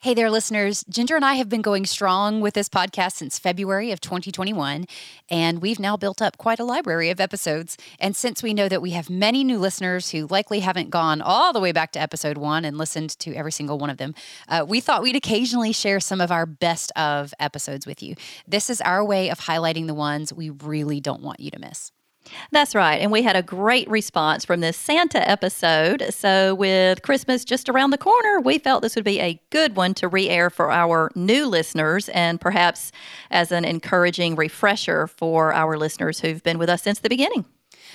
Hey there, listeners. Ginger and I have been going strong with this podcast since February of 2021, and we've now built up quite a library of episodes. And since we know that we have many new listeners who likely haven't gone all the way back to episode one and listened to every single one of them, we thought we'd occasionally share some of our best of episodes with you. This is our way of highlighting the ones we really don't want you to miss. That's right. And we had a great response from this Santa episode. So with Christmas just around the corner, we felt this would be a good one to re-air for our new listeners and perhaps as an encouraging refresher for our listeners who've been with us since the beginning.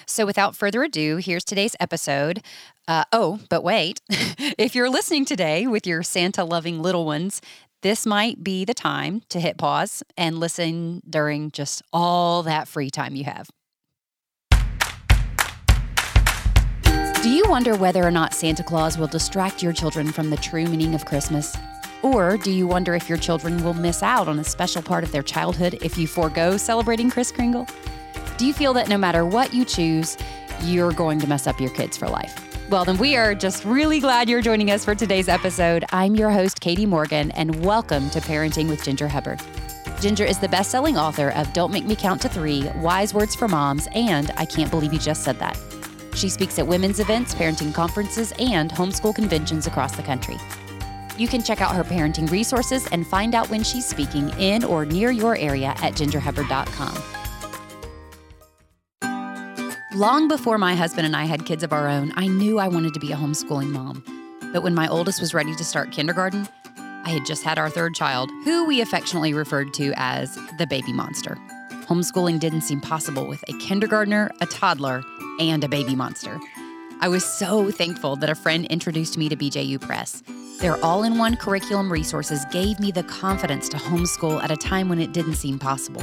So without further ado, here's today's episode. But wait, if you're listening today with your Santa-loving little ones, this might be the time to hit pause and listen during just all that free time you have. Do you wonder whether or not Santa Claus will distract your children from the true meaning of Christmas? Or do you wonder if your children will miss out on a special part of their childhood if you forego celebrating Kris Kringle? Do you feel that no matter what you choose, you're going to mess up your kids for life? Well, then we are just really glad you're joining us for today's episode. I'm your host, Katie Morgan, and welcome to Parenting with Ginger Hubbard. Ginger is the best-selling author of Don't Make Me Count to Three, Wise Words for Moms, and I Can't Believe You Just Said That. She speaks at women's events, parenting conferences, and homeschool conventions across the country. You can check out her parenting resources and find out when she's speaking in or near your area at GingerHubbard.com. Long before my husband and I had kids of our own, I knew I wanted to be a homeschooling mom. But when my oldest was ready to start kindergarten, I had just had our third child, who we affectionately referred to as the baby monster. Homeschooling didn't seem possible with a kindergartner, a toddler, and a baby monster. I was so thankful that a friend introduced me to BJU Press. Their all-in-one curriculum resources gave me the confidence to homeschool at a time when it didn't seem possible.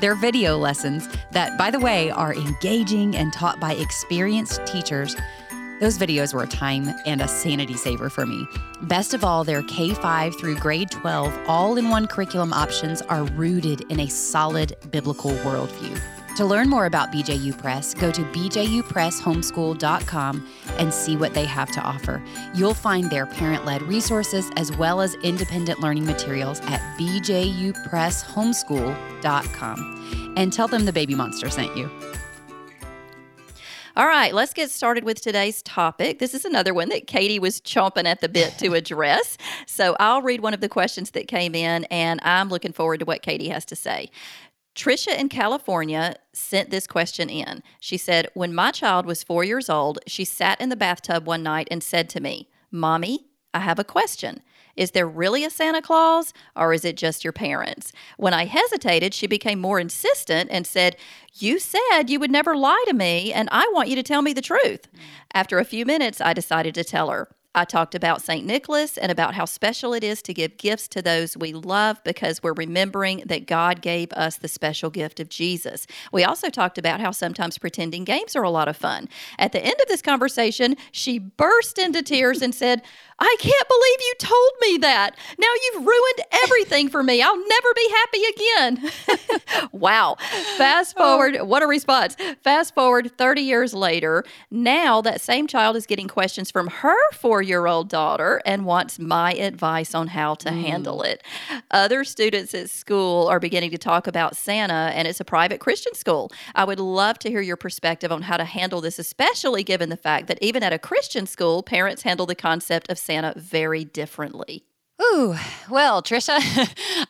Their video lessons, that, by the way, are engaging and taught by experienced teachers, those videos were a time and a sanity saver for me. Best of all, their K-5 through grade 12 all-in-one curriculum options are rooted in a solid biblical worldview. To learn more about BJU Press, go to bjupresshomeschool.com and see what they have to offer. You'll find their parent-led resources as well as independent learning materials at bjupresshomeschool.com. And tell them the baby monster sent you. All right, let's get started with today's topic. This is another one that Katie was chomping at the bit to address. So I'll read one of the questions that came in, and I'm looking forward to what Katie has to say. Trisha in California sent this question in. She said, when my child was 4 years old, she sat in the bathtub one night and said to me, "Mommy, I have a question. Is there really a Santa Claus, or is it just your parents?" When I hesitated, she became more insistent and said, "You said you would never lie to me, and I want you to tell me the truth." After a few minutes, I decided to tell her. I talked about St. Nicholas and about how special it is to give gifts to those we love because we're remembering that God gave us the special gift of Jesus. We also talked about how sometimes pretending games are a lot of fun. At the end of this conversation, she burst into tears and said, "I can't believe you told me that. Now you've ruined everything for me. I'll never be happy again." Wow. Fast forward. What a response. Fast forward 30 years later. Now that same child is getting questions from her 4-year-old daughter and wants my advice on how to handle it. Other students at school are beginning to talk about Santa, and it's a private Christian school. I would love to hear your perspective on how to handle this, especially given the fact that even at a Christian school, parents handle the concept of Santa very differently. Ooh, well, Trisha,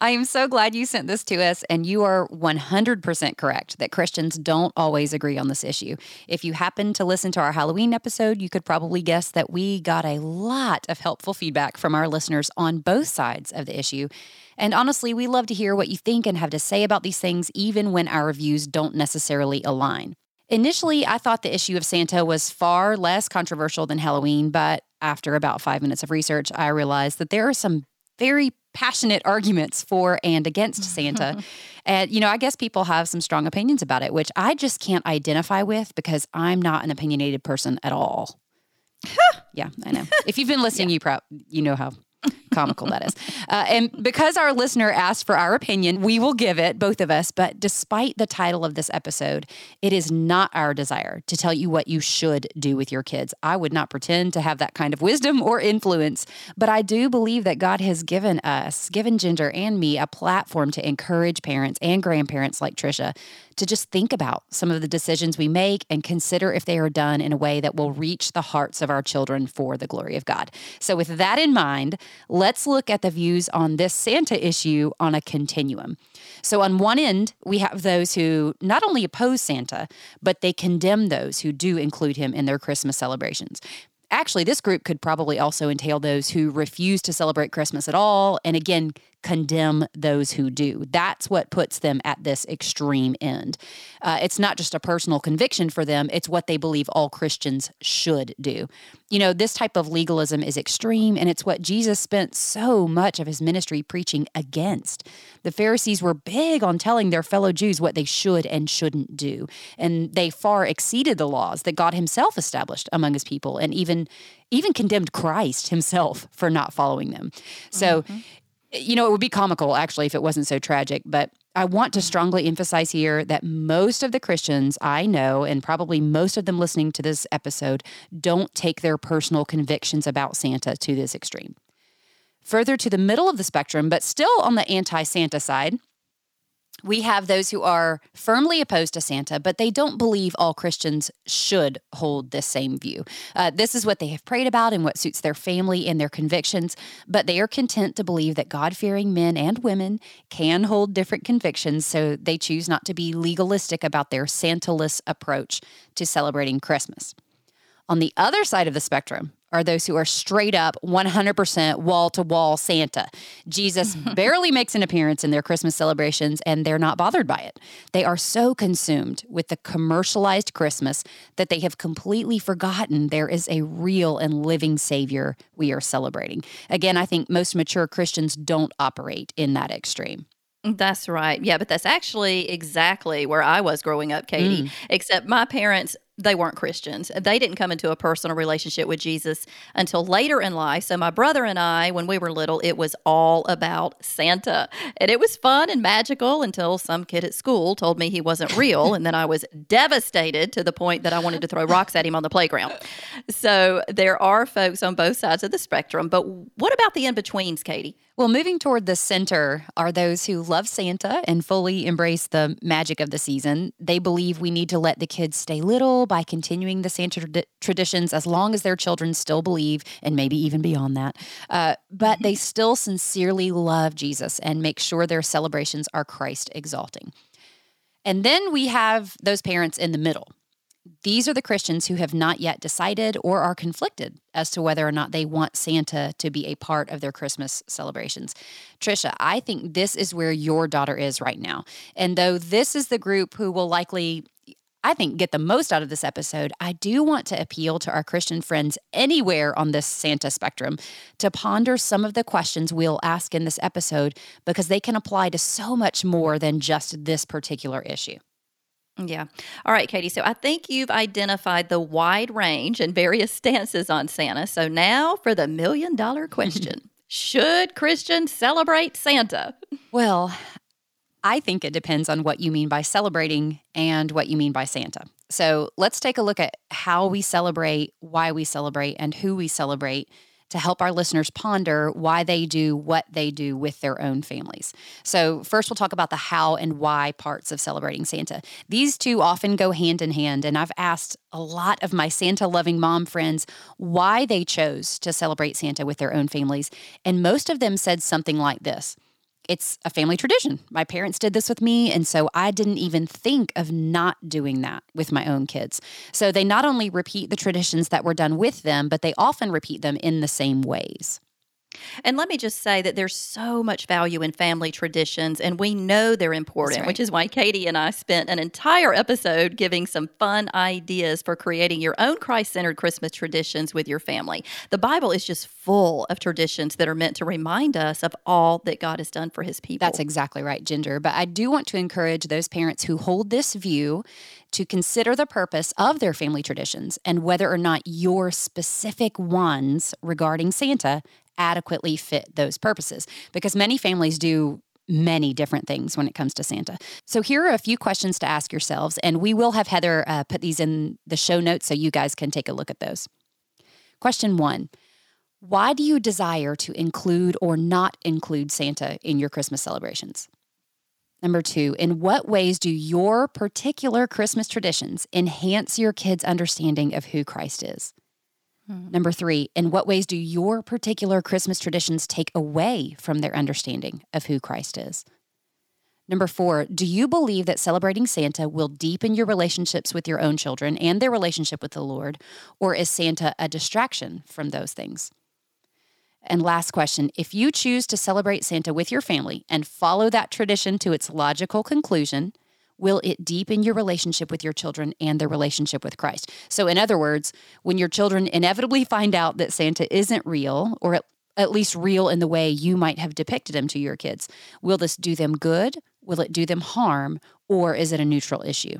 I am so glad you sent this to us, and you are 100% correct that Christians don't always agree on this issue. If you happen to listen to our Halloween episode, you could probably guess that we got a lot of helpful feedback from our listeners on both sides of the issue. And honestly, we love to hear what you think and have to say about these things, even when our views don't necessarily align. Initially, I thought the issue of Santa was far less controversial than Halloween, but after about 5 minutes of research, I realized that there are some very passionate arguments for and against Santa. And, you know, I guess people have some strong opinions about it, which I just can't identify with because I'm not an opinionated person at all. Yeah, I know. If you've been listening, you know how comical that is. And because our listener asked for our opinion, we will give it, both of us. But despite the title of this episode, it is not our desire to tell you what you should do with your kids. I would not pretend to have that kind of wisdom or influence, but I do believe that God has given us, given Ginger and me, a platform to encourage parents and grandparents like Trisha to just think about some of the decisions we make and consider if they are done in a way that will reach the hearts of our children for the glory of God. So with that in mind, let's look at the views on this Santa issue on a continuum. So on one end, we have those who not only oppose Santa, but they condemn those who do include him in their Christmas celebrations. Actually, this group could probably also entail those who refuse to celebrate Christmas at all, and again, condemn those who do. That's what puts them at this extreme end. It's not just a personal conviction for them, it's what they believe all Christians should do. You know, this type of legalism is extreme, and it's what Jesus spent so much of his ministry preaching against. The Pharisees were big on telling their fellow Jews what they should and shouldn't do, and they far exceeded the laws that God himself established among his people, and even condemned Christ himself for not following them. So, you know, it would be comical, actually, if it wasn't so tragic, but I want to strongly emphasize here that most of the Christians I know, and probably most of them listening to this episode, don't take their personal convictions about Santa to this extreme. Further to the middle of the spectrum, but still on the anti-Santa side, we have those who are firmly opposed to Santa, but they don't believe all Christians should hold this same view. This is what they have prayed about and what suits their family and their convictions, but they are content to believe that God-fearing men and women can hold different convictions, so they choose not to be legalistic about their Santa-less approach to celebrating Christmas. On the other side of the spectrum are those who are straight up 100% wall-to-wall Santa. Jesus barely makes an appearance in their Christmas celebrations, and they're not bothered by it. They are so consumed with the commercialized Christmas that they have completely forgotten there is a real and living Savior we are celebrating. Again, I think most mature Christians don't operate in that extreme. That's right. Yeah, but that's actually exactly where I was growing up, Katie, except my parents, they weren't Christians. They didn't come into a personal relationship with Jesus until later in life. So my brother and I, when we were little, it was all about Santa. And it was fun and magical until some kid at school told me he wasn't real. And then I was devastated to the point that I wanted to throw rocks at him on the playground. So there are folks on both sides of the spectrum. But what about the in-betweens, Katie? Well, moving toward the center are those who love Santa and fully embrace the magic of the season. They believe we need to let the kids stay little by continuing the Santa traditions as long as their children still believe, and maybe even beyond that. But they still sincerely love Jesus and make sure their celebrations are Christ exalting. And then we have those parents in the middle. These are the Christians who have not yet decided or are conflicted as to whether or not they want Santa to be a part of their Christmas celebrations. Trisha, I think this is where your daughter is right now. And though this is the group who will likely, I think, get the most out of this episode, I do want to appeal to our Christian friends anywhere on this Santa spectrum to ponder some of the questions we'll ask in this episode, because they can apply to so much more than just this particular issue. Yeah. All right, Katie. So I think you've identified the wide range and various stances on Santa. So now for the million-dollar question. Should Christians celebrate Santa? Well, I think it depends on what you mean by celebrating and what you mean by Santa. So let's take a look at how we celebrate, why we celebrate, and who we celebrate to help our listeners ponder why they do what they do with their own families. So first, we'll talk about the how and why parts of celebrating Santa. These two often go hand in hand, and I've asked a lot of my Santa-loving mom friends why they chose to celebrate Santa with their own families, and most of them said something like this. It's a family tradition. My parents did this with me, and so I didn't even think of not doing that with my own kids. So they not only repeat the traditions that were done with them, but they often repeat them in the same ways. And let me just say that there's so much value in family traditions, and we know they're important, which is why Katie and I spent an entire episode giving some fun ideas for creating your own Christ-centered Christmas traditions with your family. The Bible is just full of traditions that are meant to remind us of all that God has done for his people. That's exactly right, Ginger. But I do want to encourage those parents who hold this view to consider the purpose of their family traditions and whether or not your specific ones regarding Santa adequately fit those purposes, because many families do many different things when it comes to Santa. So here are a few questions to ask yourselves, and we will have Heather put these in the show notes so you guys can take a look at those. Question 1, why do you desire to include or not include Santa in your Christmas celebrations? Number 2, in what ways do your particular Christmas traditions enhance your kids' understanding of who Christ is? Number 3, in what ways do your particular Christmas traditions take away from their understanding of who Christ is? Number 4, do you believe that celebrating Santa will deepen your relationships with your own children and their relationship with the Lord, or is Santa a distraction from those things? And last question, if you choose to celebrate Santa with your family and follow that tradition to its logical conclusion, will it deepen your relationship with your children and their relationship with Christ? So in other words, when your children inevitably find out that Santa isn't real, or at least real in the way you might have depicted him to your kids, will this do them good? Will it do them harm? Or is it a neutral issue?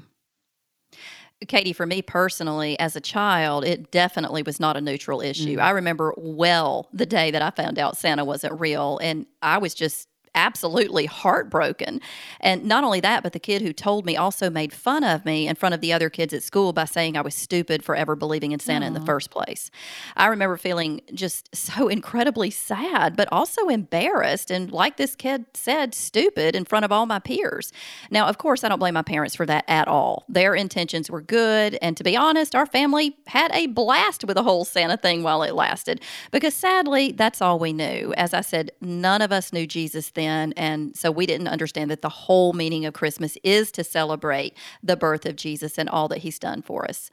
Katie, for me personally, as a child, it definitely was not a neutral issue. Mm-hmm. I remember well the day that I found out Santa wasn't real, and I was just absolutely heartbroken. And not only that, but the kid who told me also made fun of me in front of the other kids at school by saying I was stupid for ever believing in Santa in the first place. I remember feeling just so incredibly sad, but also embarrassed, and like this kid said, stupid in front of all my peers. Now, of course, I don't blame my parents for that at all. Their intentions were good, and to be honest, our family had a blast with the whole Santa thing while it lasted, because sadly, that's all we knew. As I said, none of us knew Jesus then. And so we didn't understand that the whole meaning of Christmas is to celebrate the birth of Jesus and all that he's done for us.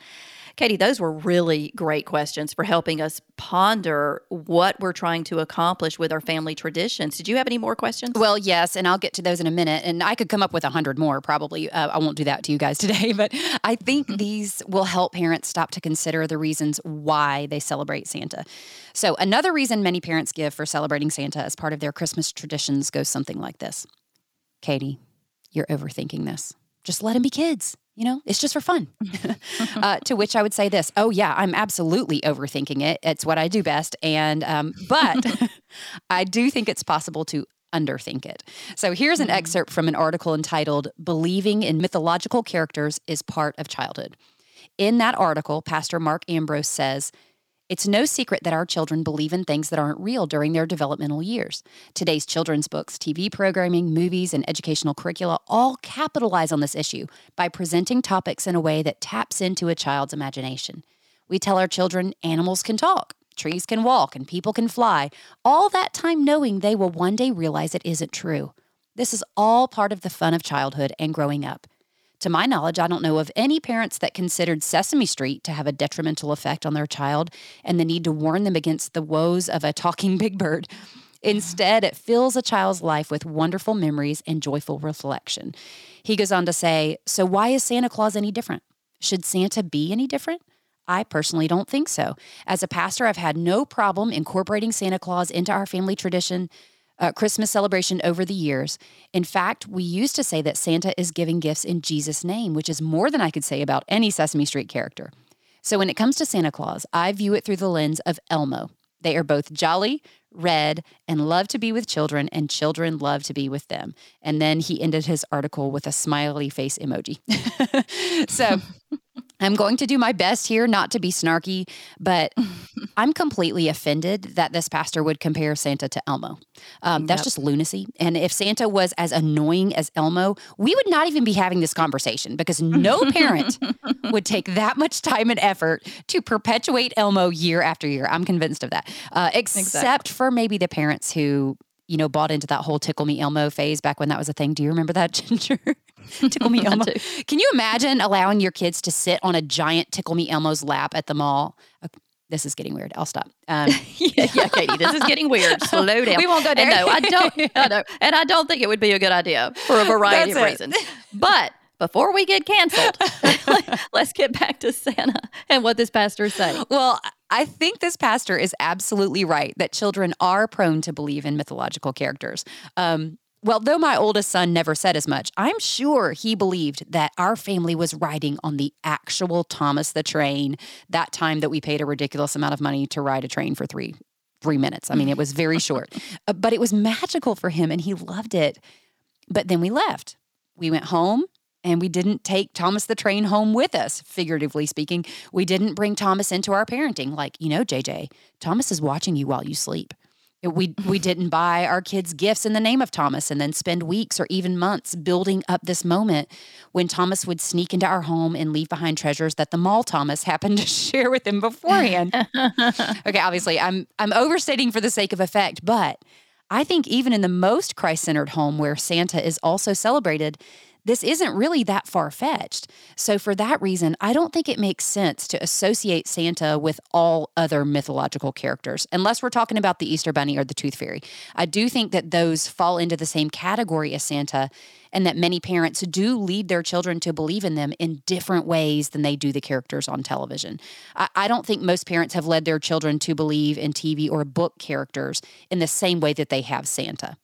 Katie, those were really great questions for helping us ponder what we're trying to accomplish with our family traditions. Did you have any more questions? Well, yes, and I'll get to those in a minute. And I could come up with 100 more probably. I won't do that to you guys today, but I think these will help parents stop to consider the reasons why they celebrate Santa. So another reason many parents give for celebrating Santa as part of their Christmas traditions goes something like this. Katie, you're overthinking this. Just let them be kids. You know, it's just for fun. To which I would say this, oh yeah, I'm absolutely overthinking it. It's what I do best. And, but I do think it's possible to underthink it. So here's an excerpt from an article entitled "Believing in Mythological Characters is Part of Childhood." In that article, Pastor Mark Ambrose says, "It's no secret that our children believe in things that aren't real during their developmental years. Today's children's books, TV programming, movies, and educational curricula all capitalize on this issue by presenting topics in a way that taps into a child's imagination. We tell our children animals can talk, trees can walk, and people can fly, all that time knowing they will one day realize it isn't true. This is all part of the fun of childhood and growing up. To my knowledge, I don't know of any parents that considered Sesame Street to have a detrimental effect on their child and the need to warn them against the woes of a talking big bird. Instead, it fills a child's life with wonderful memories and joyful reflection." He goes on to say, "So why is Santa Claus any different? Should Santa be any different? I personally don't think so. As a pastor, I've had no problem incorporating Santa Claus into our family tradition, Christmas celebration over the years. In fact, we used to say that Santa is giving gifts in Jesus' name, which is more than I could say about any Sesame Street character. So when it comes to Santa Claus, I view it through the lens of Elmo. They are both jolly, red, and love to be with children, and children love to be with them." And then he ended his article with a smiley face emoji. So I'm going to do my best here not to be snarky, but I'm completely offended that this pastor would compare Santa to Elmo. That's just lunacy. And if Santa was as annoying as Elmo, we would not even be having this conversation, because no parent would take that much time and effort to perpetuate Elmo year after year. I'm convinced of that. Except for maybe the parents who, you know, bought into that whole Tickle Me Elmo phase back when that was a thing. Do you remember that, Ginger? Tickle Me Elmo. Can you imagine allowing your kids to sit on a giant Tickle Me Elmo's lap at the mall? Okay, this is getting weird. I'll stop. Yeah, Katie, this is getting weird. Slow down. We won't go there. And no, I don't. And I don't think it would be a good idea for a variety of reasons. But before we get canceled, let's get back to Santa and what this pastor is saying. Well, I think this pastor is absolutely right that children are prone to believe in mythological characters. Though my oldest son never said as much, I'm sure he believed that our family was riding on the actual Thomas the Train that time that we paid a ridiculous amount of money to ride a train for three 3 minutes. I mean, it was very short, but it was magical for him and he loved it. But then we left. We went home and we didn't take Thomas the train home with us, figuratively speaking. We didn't bring Thomas into our parenting. Like, you know, JJ, Thomas is watching you while you sleep. We didn't buy our kids gifts in the name of Thomas and then spend weeks or even months building up this moment when Thomas would sneak into our home and leave behind treasures that the mall Thomas happened to share with him beforehand. Okay, obviously, I'm overstating for the sake of effect, but I think even in the most Christ-centered home where Santa is also celebrated, this isn't really that far-fetched. So for that reason, I don't think it makes sense to associate Santa with all other mythological characters, unless we're talking about the Easter Bunny or the Tooth Fairy. I do think that those fall into the same category as Santa, and that many parents do lead their children to believe in them in different ways than they do the characters on television. I don't think most parents have led their children to believe in TV or book characters in the same way that they have Santa.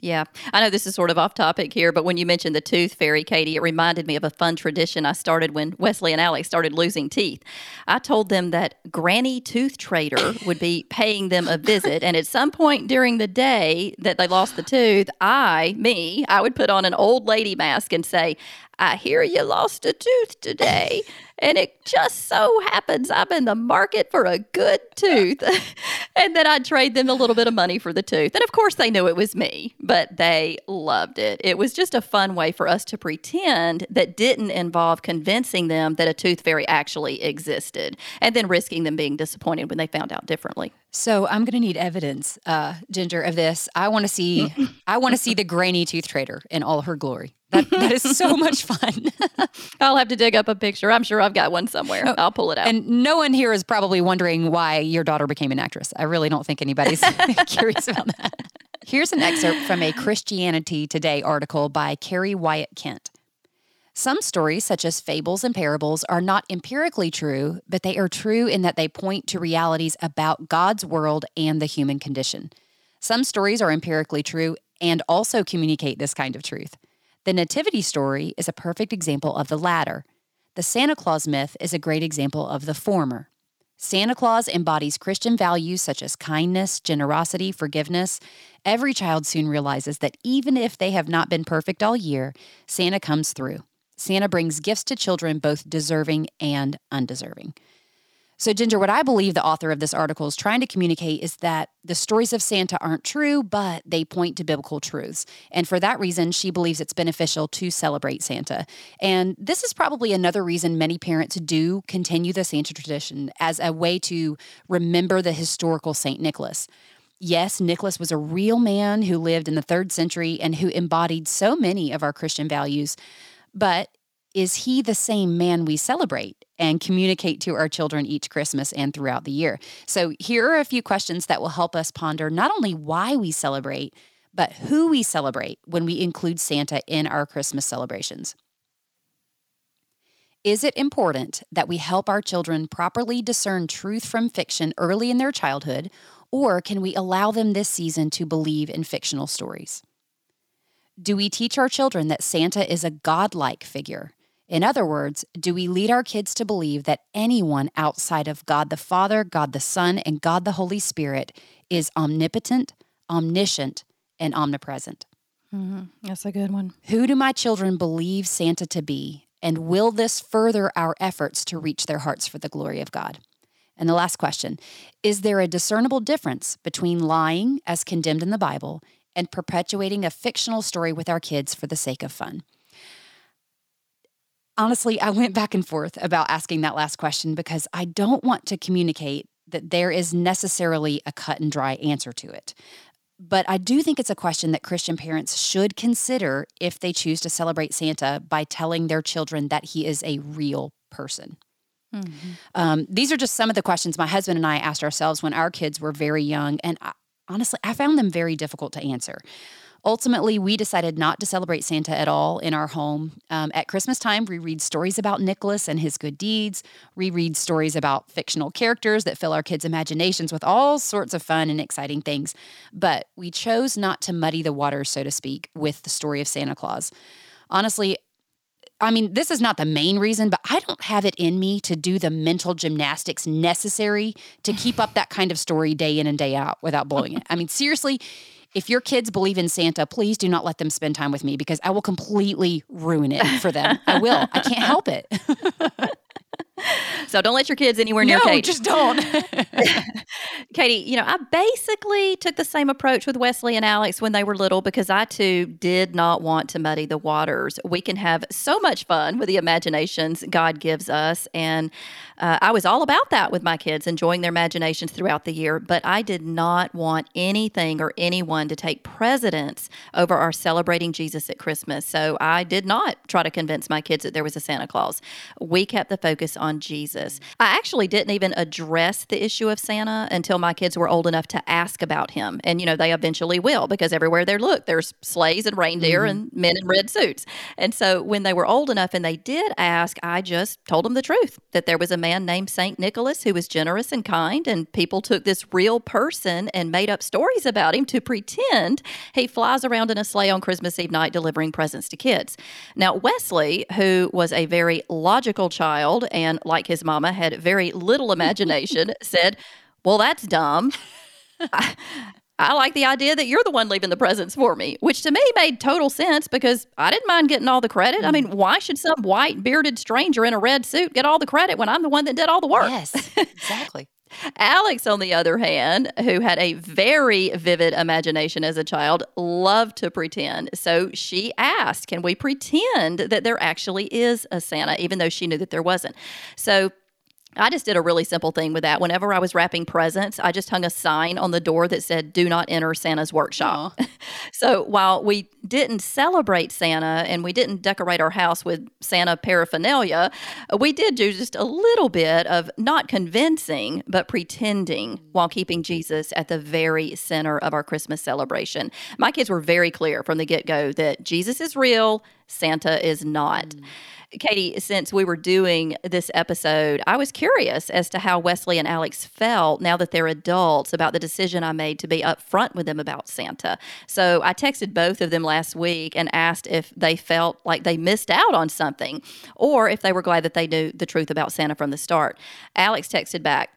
Yeah. I know this is sort of off topic here, but when you mentioned the Tooth Fairy, Katie, it reminded me of a fun tradition I started when Wesley and Alex started losing teeth. I told them that Granny Tooth Trader would be paying them a visit, and at some point during the day that they lost the tooth, I would put on an old lady mask and say, "I hear you lost a tooth today, and it just so happens I'm in the market for a good tooth." And then I'd trade them a little bit of money for the tooth. And of course they knew it was me, but they loved it. It was just a fun way for us to pretend that didn't involve convincing them that a tooth fairy actually existed, and then risking them being disappointed when they found out differently. So I'm going to need evidence, Ginger, of this. I want to see the Granny Tooth Trader in all her glory. That is so much fun. I'll have to dig up a picture. I'm sure I've got one somewhere. Oh, I'll pull it out. And no one here is probably wondering why your daughter became an actress. I really don't think anybody's curious about that. Here's an excerpt from a Christianity Today article by Carrie Wyatt Kent. Some stories, such as fables and parables, are not empirically true, but they are true in that they point to realities about God's world and the human condition. Some stories are empirically true and also communicate this kind of truth. The Nativity story is a perfect example of the latter. The Santa Claus myth is a great example of the former. Santa Claus embodies Christian values such as kindness, generosity, forgiveness. Every child soon realizes that even if they have not been perfect all year, Santa comes through. Santa brings gifts to children, both deserving and undeserving. So, Ginger, what I believe the author of this article is trying to communicate is that the stories of Santa aren't true, but they point to biblical truths. And for that reason, she believes it's beneficial to celebrate Santa. And this is probably another reason many parents do continue the Santa tradition as a way to remember the historical St. Nicholas. Yes, Nicholas was a real man who lived in the 3rd century and who embodied so many of our Christian values. But is he the same man we celebrate and communicate to our children each Christmas and throughout the year? So here are a few questions that will help us ponder not only why we celebrate, but who we celebrate when we include Santa in our Christmas celebrations. Is it important that we help our children properly discern truth from fiction early in their childhood, or can we allow them this season to believe in fictional stories? Do we teach our children that Santa is a godlike figure? In other words, do we lead our kids to believe that anyone outside of God the Father, God the Son, and God the Holy Spirit is omnipotent, omniscient, and omnipresent? Mm-hmm. That's a good one. Who do my children believe Santa to be, and will this further our efforts to reach their hearts for the glory of God? And the last question, is there a discernible difference between lying, as condemned in the Bible, and perpetuating a fictional story with our kids for the sake of fun? Honestly, I went back and forth about asking that last question because I don't want to communicate that there is necessarily a cut and dry answer to it. But I do think it's a question that Christian parents should consider if they choose to celebrate Santa by telling their children that he is a real person. Mm-hmm. These are just some of the questions my husband and I asked ourselves when our kids were very young, and I found them very difficult to answer. Ultimately, we decided not to celebrate Santa at all in our home. At Christmas time, we read stories about Nicholas and his good deeds. We read stories about fictional characters that fill our kids' imaginations with all sorts of fun and exciting things. But we chose not to muddy the water, so to speak, with the story of Santa Claus. Honestly, I mean, this is not the main reason, but I don't have it in me to do the mental gymnastics necessary to keep up that kind of story day in and day out without blowing it. I mean, seriously, if your kids believe in Santa, please do not let them spend time with me because I will completely ruin it for them. I will. I can't help it. So don't let your kids anywhere near Katie. No, just don't. Katie, I basically took the same approach with Wesley and Alex when they were little because I, too, did not want to muddy the waters. We can have so much fun with the imaginations God gives us, and I was all about that with my kids, enjoying their imaginations throughout the year, but I did not want anything or anyone to take precedence over our celebrating Jesus at Christmas, so I did not try to convince my kids that there was a Santa Claus. We kept the focus on Jesus. I actually didn't even address the issue of Santa until my kids were old enough to ask about him, and, they eventually will, because everywhere they look, there's sleighs and reindeer and men in red suits, and so when they were old enough and they did ask, I just told them the truth, that there was a man named St. Nicholas who was generous and kind, and people took this real person and made up stories about him to pretend he flies around in a sleigh on Christmas Eve night delivering presents to kids. Now, Wesley, who was a very logical child and, like his mama, had very little imagination, said, "Well, that's dumb. I like the idea that you're the one leaving the presents for me," which to me made total sense because I didn't mind getting all the credit. I mean, why should some white bearded stranger in a red suit get all the credit when I'm the one that did all the work? Yes, exactly. Alex, on the other hand, who had a very vivid imagination as a child, loved to pretend. So she asked, can we pretend that there actually is a Santa, even though she knew that there wasn't? So I just did a really simple thing with that. Whenever I was wrapping presents, I just hung a sign on the door that said, "Do not enter Santa's workshop." Aww. So while we didn't celebrate Santa and we didn't decorate our house with Santa paraphernalia, we did do just a little bit of not convincing, but pretending while keeping Jesus at the very center of our Christmas celebration. My kids were very clear from the get-go that Jesus is real, Santa is not. Katie, since we were doing this episode, I was curious as to how Wesley and Alex felt now that they're adults about the decision I made to be upfront with them about Santa. So I texted both of them last week and asked if they felt like they missed out on something or if they were glad that they knew the truth about Santa from the start. Alex texted back.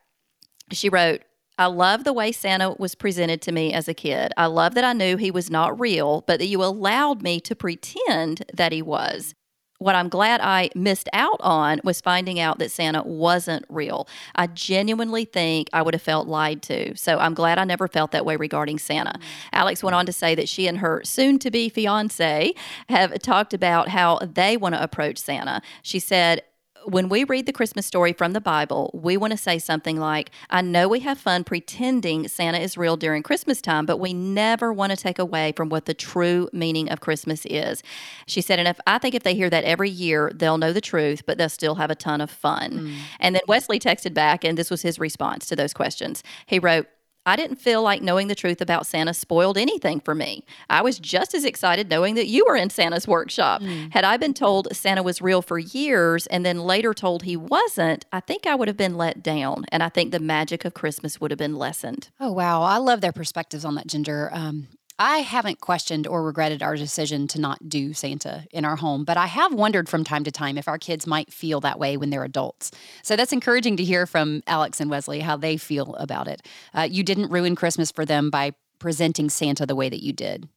She wrote, "I love the way Santa was presented to me as a kid. I love that I knew he was not real, but that you allowed me to pretend that he was. What I'm glad I missed out on was finding out that Santa wasn't real. I genuinely think I would have felt lied to, so I'm glad I never felt that way regarding Santa." Alex went on to say that she and her soon-to-be fiancé have talked about how they want to approach Santa. She said, "When we read the Christmas story from the Bible, we want to say something like, I know we have fun pretending Santa is real during Christmas time, but we never want to take away from what the true meaning of Christmas is." She said, "And I think if they hear that every year, they'll know the truth, but they'll still have a ton of fun." And then Wesley texted back, and this was his response to those questions. He wrote, "I didn't feel like knowing the truth about Santa spoiled anything for me. I was just as excited knowing that you were in Santa's workshop. Had I been told Santa was real for years and then later told he wasn't, I think I would have been let down, and I think the magic of Christmas would have been lessened." Oh, wow. I love their perspectives on that, Ginger. I haven't questioned or regretted our decision to not do Santa in our home, but I have wondered from time to time if our kids might feel that way when they're adults. So that's encouraging to hear from Alex and Wesley how they feel about it. You didn't ruin Christmas for them by presenting Santa the way that you did.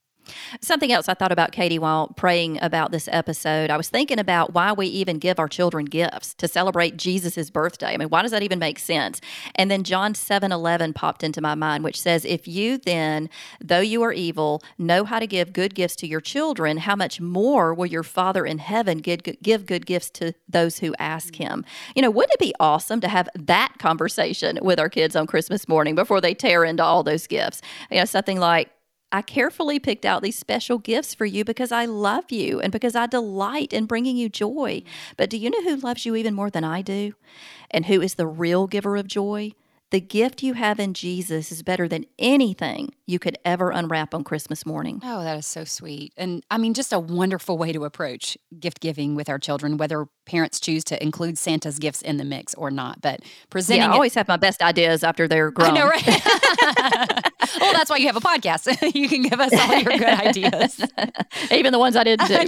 Something else I thought about, Katie, while praying about this episode, I was thinking about why we even give our children gifts to celebrate Jesus's birthday. I mean, why does that even make sense? And then John 7:11 popped into my mind, which says, "If you then, though you are evil, know how to give good gifts to your children, how much more will your Father in heaven give good gifts to those who ask him?" Wouldn't it be awesome to have that conversation with our kids on Christmas morning before they tear into all those gifts? Something like, "I carefully picked out these special gifts for you because I love you and because I delight in bringing you joy. But do you know who loves you even more than I do? And who is the real giver of joy? The gift you have in Jesus is better than anything you could ever unwrap on Christmas morning." Oh, that is so sweet. And I mean, just a wonderful way to approach gift giving with our children, whether parents choose to include Santa's gifts in the mix or not. But presenting I always have my best ideas after they're grown. I know, right? Well, that's why you have a podcast. You can give us all your good ideas. Even the ones I didn't do. I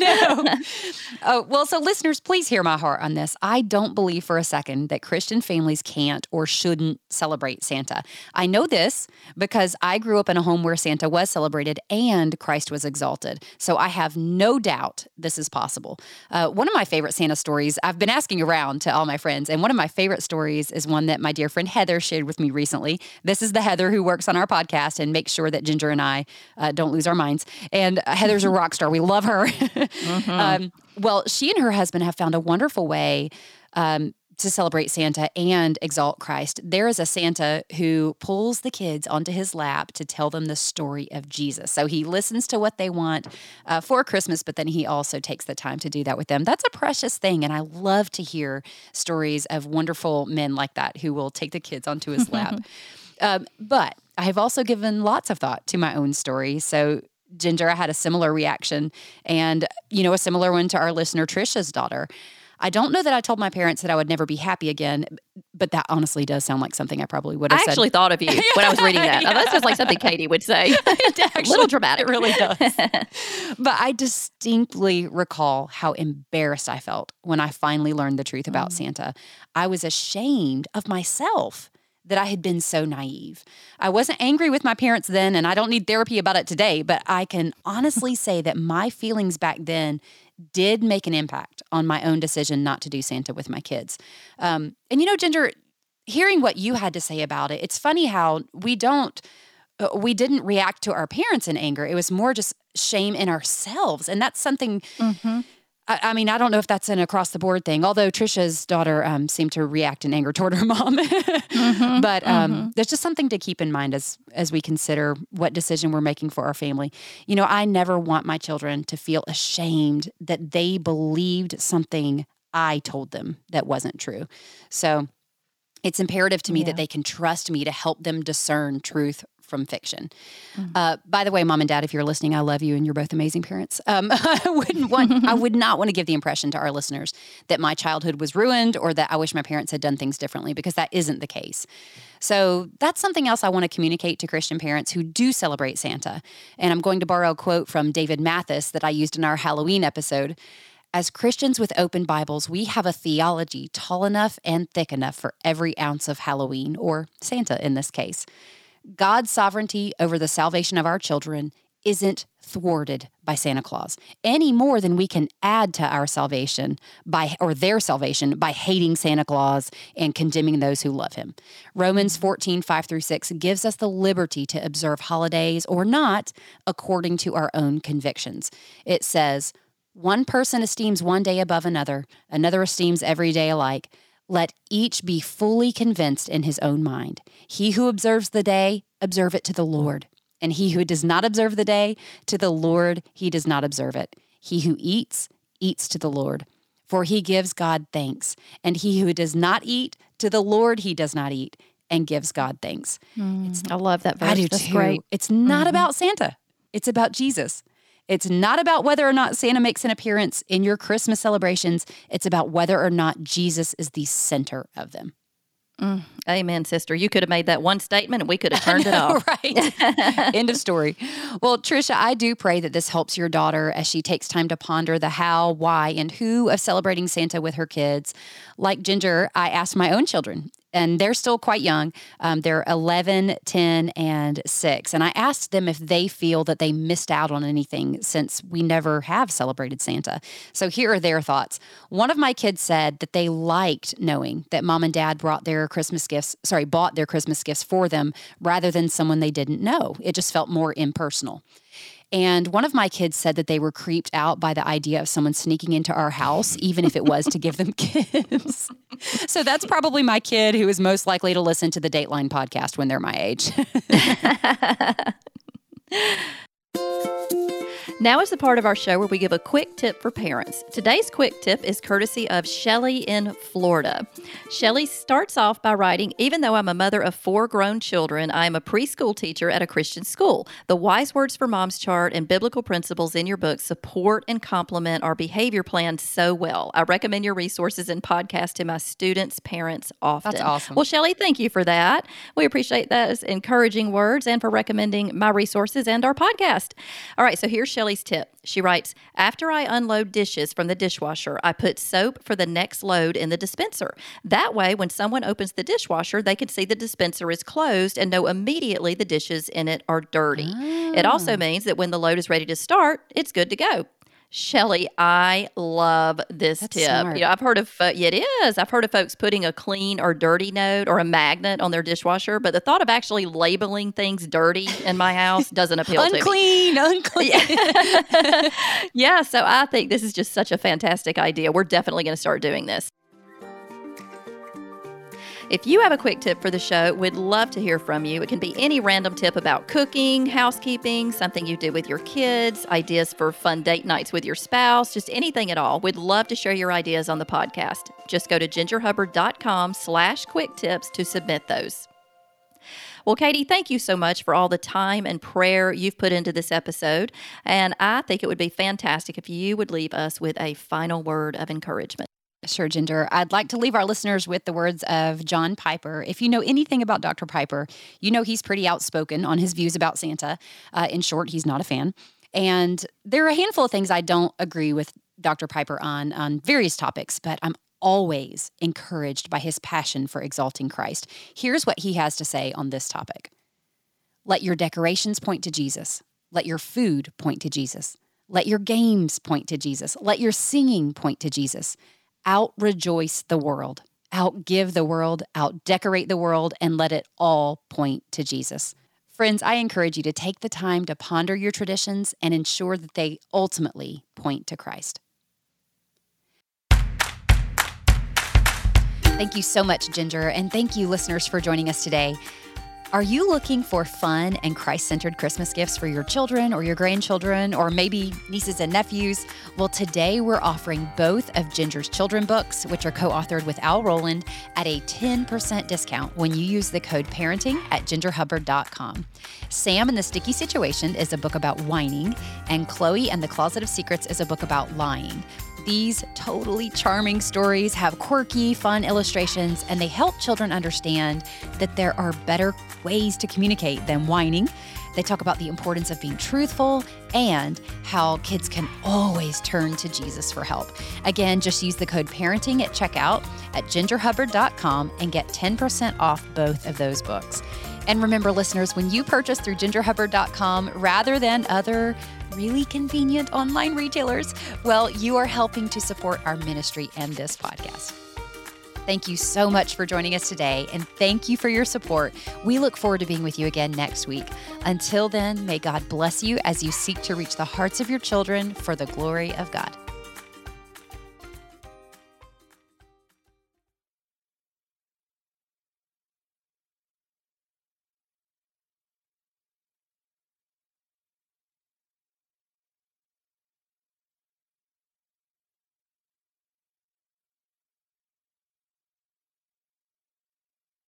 know. Well, so listeners, please hear my heart on this. I don't believe for a second that Christian families can't or shouldn't celebrate Santa. I know this because I grew up in a home where Santa was celebrated and Christ was exalted. So I have no doubt this is possible. One of my favorite Santa stories, I've been asking around to all my friends, and one of my favorite stories is one that my dear friend Heather shared with me recently. This is the Heather who works on our podcast and makes sure that Ginger and I don't lose our minds. And Heather's a rock star. We love her. Mm-hmm. Well, she and her husband have found a wonderful way to celebrate Santa and exalt Christ. There is a Santa who pulls the kids onto his lap to tell them the story of Jesus. So he listens to what they want for Christmas, but then he also takes the time to do that with them. That's a precious thing, and I love to hear stories of wonderful men like that who will take the kids onto his lap. But I have also given lots of thought to my own story. So Ginger, I had a similar reaction and, you know, a similar one to our listener, Trisha's daughter. I don't know that I told my parents that I would never be happy again, but that honestly does sound like something I probably would have said. I actually thought of you when I was reading that. Yeah. Oh, that sounds like something Katie would say. Actually, a little dramatic. It really does. But I distinctly recall how embarrassed I felt when I finally learned the truth about Santa. I was ashamed of myself that I had been so naive. I wasn't angry with my parents then, and I don't need therapy about it today, but I can honestly say that my feelings back then did make an impact on my own decision not to do Santa with my kids. And you know, Ginger, hearing what you had to say about it, it's funny how we didn't react to our parents in anger. It was more just shame in ourselves. And that's something, I mean, I don't know if that's an across-the-board thing, although Trisha's daughter seemed to react in anger toward her mom. But there's just something to keep in mind as we consider what decision we're making for our family. You know, I never want my children to feel ashamed that they believed something I told them that wasn't true. So it's imperative to me that they can trust me to help them discern truth from fiction. By the way, Mom and Dad, if you're listening, I love you and you're both amazing parents. I would not want to give the impression to our listeners that my childhood was ruined or that I wish my parents had done things differently, because that isn't the case. So that's something else I want to communicate to Christian parents who do celebrate Santa. And I'm going to borrow a quote from David Mathis that I used in our Halloween episode. As Christians with open Bibles, we have a theology tall enough and thick enough for every ounce of Halloween, or Santa in this case. God's sovereignty over the salvation of our children isn't thwarted by Santa Claus any more than we can add to our salvation their salvation by hating Santa Claus and condemning those who love him. Romans 14:5-6 gives us the liberty to observe holidays or not according to our own convictions. It says, "One person esteems one day above another, another esteems every day alike. Let each be fully convinced in his own mind. He who observes the day, observe it to the Lord. And he who does not observe the day, to the Lord he does not observe it. He who eats, eats to the Lord. For he gives God thanks. And he who does not eat, to the Lord he does not eat, and gives God thanks." I love that verse. I do too. Great. It's not about Santa. It's about Jesus. It's not about whether or not Santa makes an appearance in your Christmas celebrations. It's about whether or not Jesus is the center of them. Amen, sister. You could have made that one statement and we could have turned it off. Right. End of story. Well, Trisha, I do pray that this helps your daughter as she takes time to ponder the how, why, and who of celebrating Santa with her kids. Like Ginger, I asked my own children, and they're still quite young. They're 11, 10, and 6. And I asked them if they feel that they missed out on anything since we never have celebrated Santa. So here are their thoughts. One of my kids said that they liked knowing that Mom and Dad bought their Christmas gifts for them rather than someone they didn't know. It just felt more impersonal. And one of my kids said that they were creeped out by the idea of someone sneaking into our house, even if it was to give them gifts. So that's probably my kid who is most likely to listen to the Dateline podcast when they're my age. Now is the part of our show where we give a quick tip for parents. Today's quick tip is courtesy of Shelley in Florida. Shelley starts off by writing, "Even though I'm a mother of 4 grown children, I am a preschool teacher at a Christian school. The Wise Words for Moms chart and biblical principles in your book support and complement our behavior plan so well. I recommend your resources and podcast to my students, parents often." That's awesome. Well, Shelley, thank you for that. We appreciate those encouraging words and for recommending my resources and our podcast. All right, so here's Shelley. Tip. She writes, "After I unload dishes from the dishwasher, I put soap for the next load in the dispenser. That way, when someone opens the dishwasher, they can see the dispenser is closed and know immediately the dishes in it are dirty. Oh. It also means that when the load is ready to start, it's good to go." Shelley, I love this tip. Smart. You know, I've heard of I've heard of folks putting a clean or dirty note or a magnet on their dishwasher, but the thought of actually labeling things dirty in my house doesn't appeal to me. Unclean. Yeah, so I think this is just such a fantastic idea. We're definitely going to start doing this. If you have a quick tip for the show, we'd love to hear from you. It can be any random tip about cooking, housekeeping, something you do with your kids, ideas for fun date nights with your spouse, just anything at all. We'd love to share your ideas on the podcast. Just go to GingerHubbard.com/quicktips to submit those. Well, Katie, thank you so much for all the time and prayer you've put into this episode. And I think it would be fantastic if you would leave us with a final word of encouragement. Sure, Ginger. I'd like to leave our listeners with the words of John Piper. If you know anything about Dr. Piper, you know he's pretty outspoken on his views about Santa. In short, he's not a fan. And there are a handful of things I don't agree with Dr. Piper on various topics, but I'm always encouraged by his passion for exalting Christ. Here's what he has to say on this topic. "Let your decorations point to Jesus. Let your food point to Jesus. Let your games point to Jesus. Let your singing point to Jesus. Out-rejoice the world, out-give the world, out-decorate the world, and let it all point to Jesus." Friends, I encourage you to take the time to ponder your traditions and ensure that they ultimately point to Christ. Thank you so much, Ginger, and thank you, listeners, for joining us today. Are you looking for fun and Christ-centered Christmas gifts for your children or your grandchildren or maybe nieces and nephews? Well, today we're offering both of Ginger's children books, which are co-authored with Al Roland, at a 10% discount when you use the code parenting at GingerHubbard.com. Sam and the Sticky Situation is a book about whining, and Chloe and the Closet of Secrets is a book about lying. These totally charming stories have quirky, fun illustrations, and they help children understand that there are better ways to communicate than whining. They talk about the importance of being truthful and how kids can always turn to Jesus for help. Again, just use the code parenting at checkout at GingerHubbard.com and get 10% off both of those books. And remember, listeners, when you purchase through GingerHubbard.com rather than other really convenient online retailers, well, you are helping to support our ministry and this podcast. Thank you so much for joining us today, and thank you for your support. We look forward to being with you again next week. Until then, may God bless you as you seek to reach the hearts of your children for the glory of God.